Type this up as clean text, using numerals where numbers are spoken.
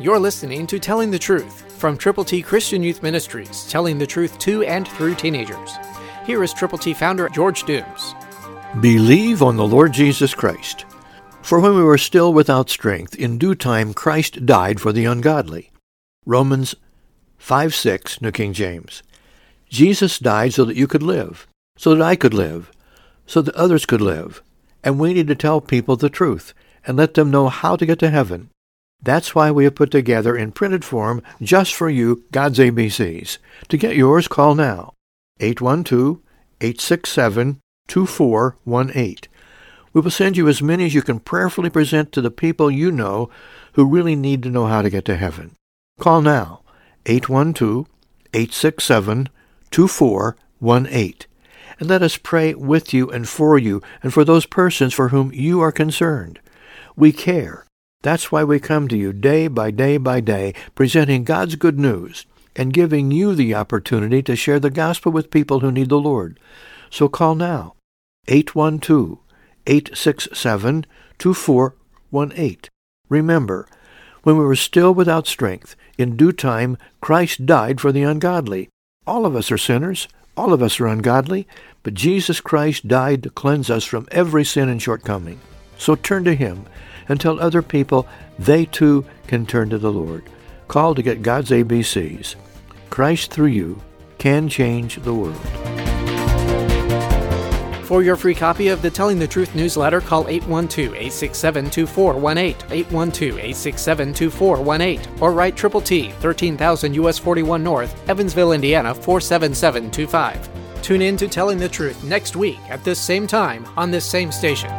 You're listening to Telling the Truth from Triple T Christian Youth Ministries, telling the truth to and through teenagers. Here is Triple T founder George Dooms. Believe on the Lord Jesus Christ. For when we were still without strength, in due time Christ died for the ungodly. Romans 5:6, New King James. Jesus died so that you could live, so that I could live, so that others could live. And we need to tell people the truth and let them know how to get to heaven. That's why we have put together in printed form, just for you, God's ABCs. To get yours, call now, 812-867-2418. We will send you as many as you can prayerfully present to the people you know who really need to know how to get to heaven. Call now, 812-867-2418. And let us pray with you and for those persons for whom you are concerned. We care. That's why we come to you day by day by day, presenting God's good news and giving you the opportunity to share the gospel with people who need the Lord. So call now, 812-867-2418. Remember, when we were still without strength, in due time, Christ died for the ungodly. All of us are sinners. All of us are ungodly. But Jesus Christ died to cleanse us from every sin and shortcoming. So turn to Him and tell other people they too can turn to the Lord. Call to get God's ABCs. Christ through you can change the world. For your free copy of the Telling the Truth newsletter, call 812-867-2418, 812-867-2418, or write Triple T, 13,000 U.S. 41 North, Evansville, Indiana, 47725. Tune in to Telling the Truth next week at this same time on this same station.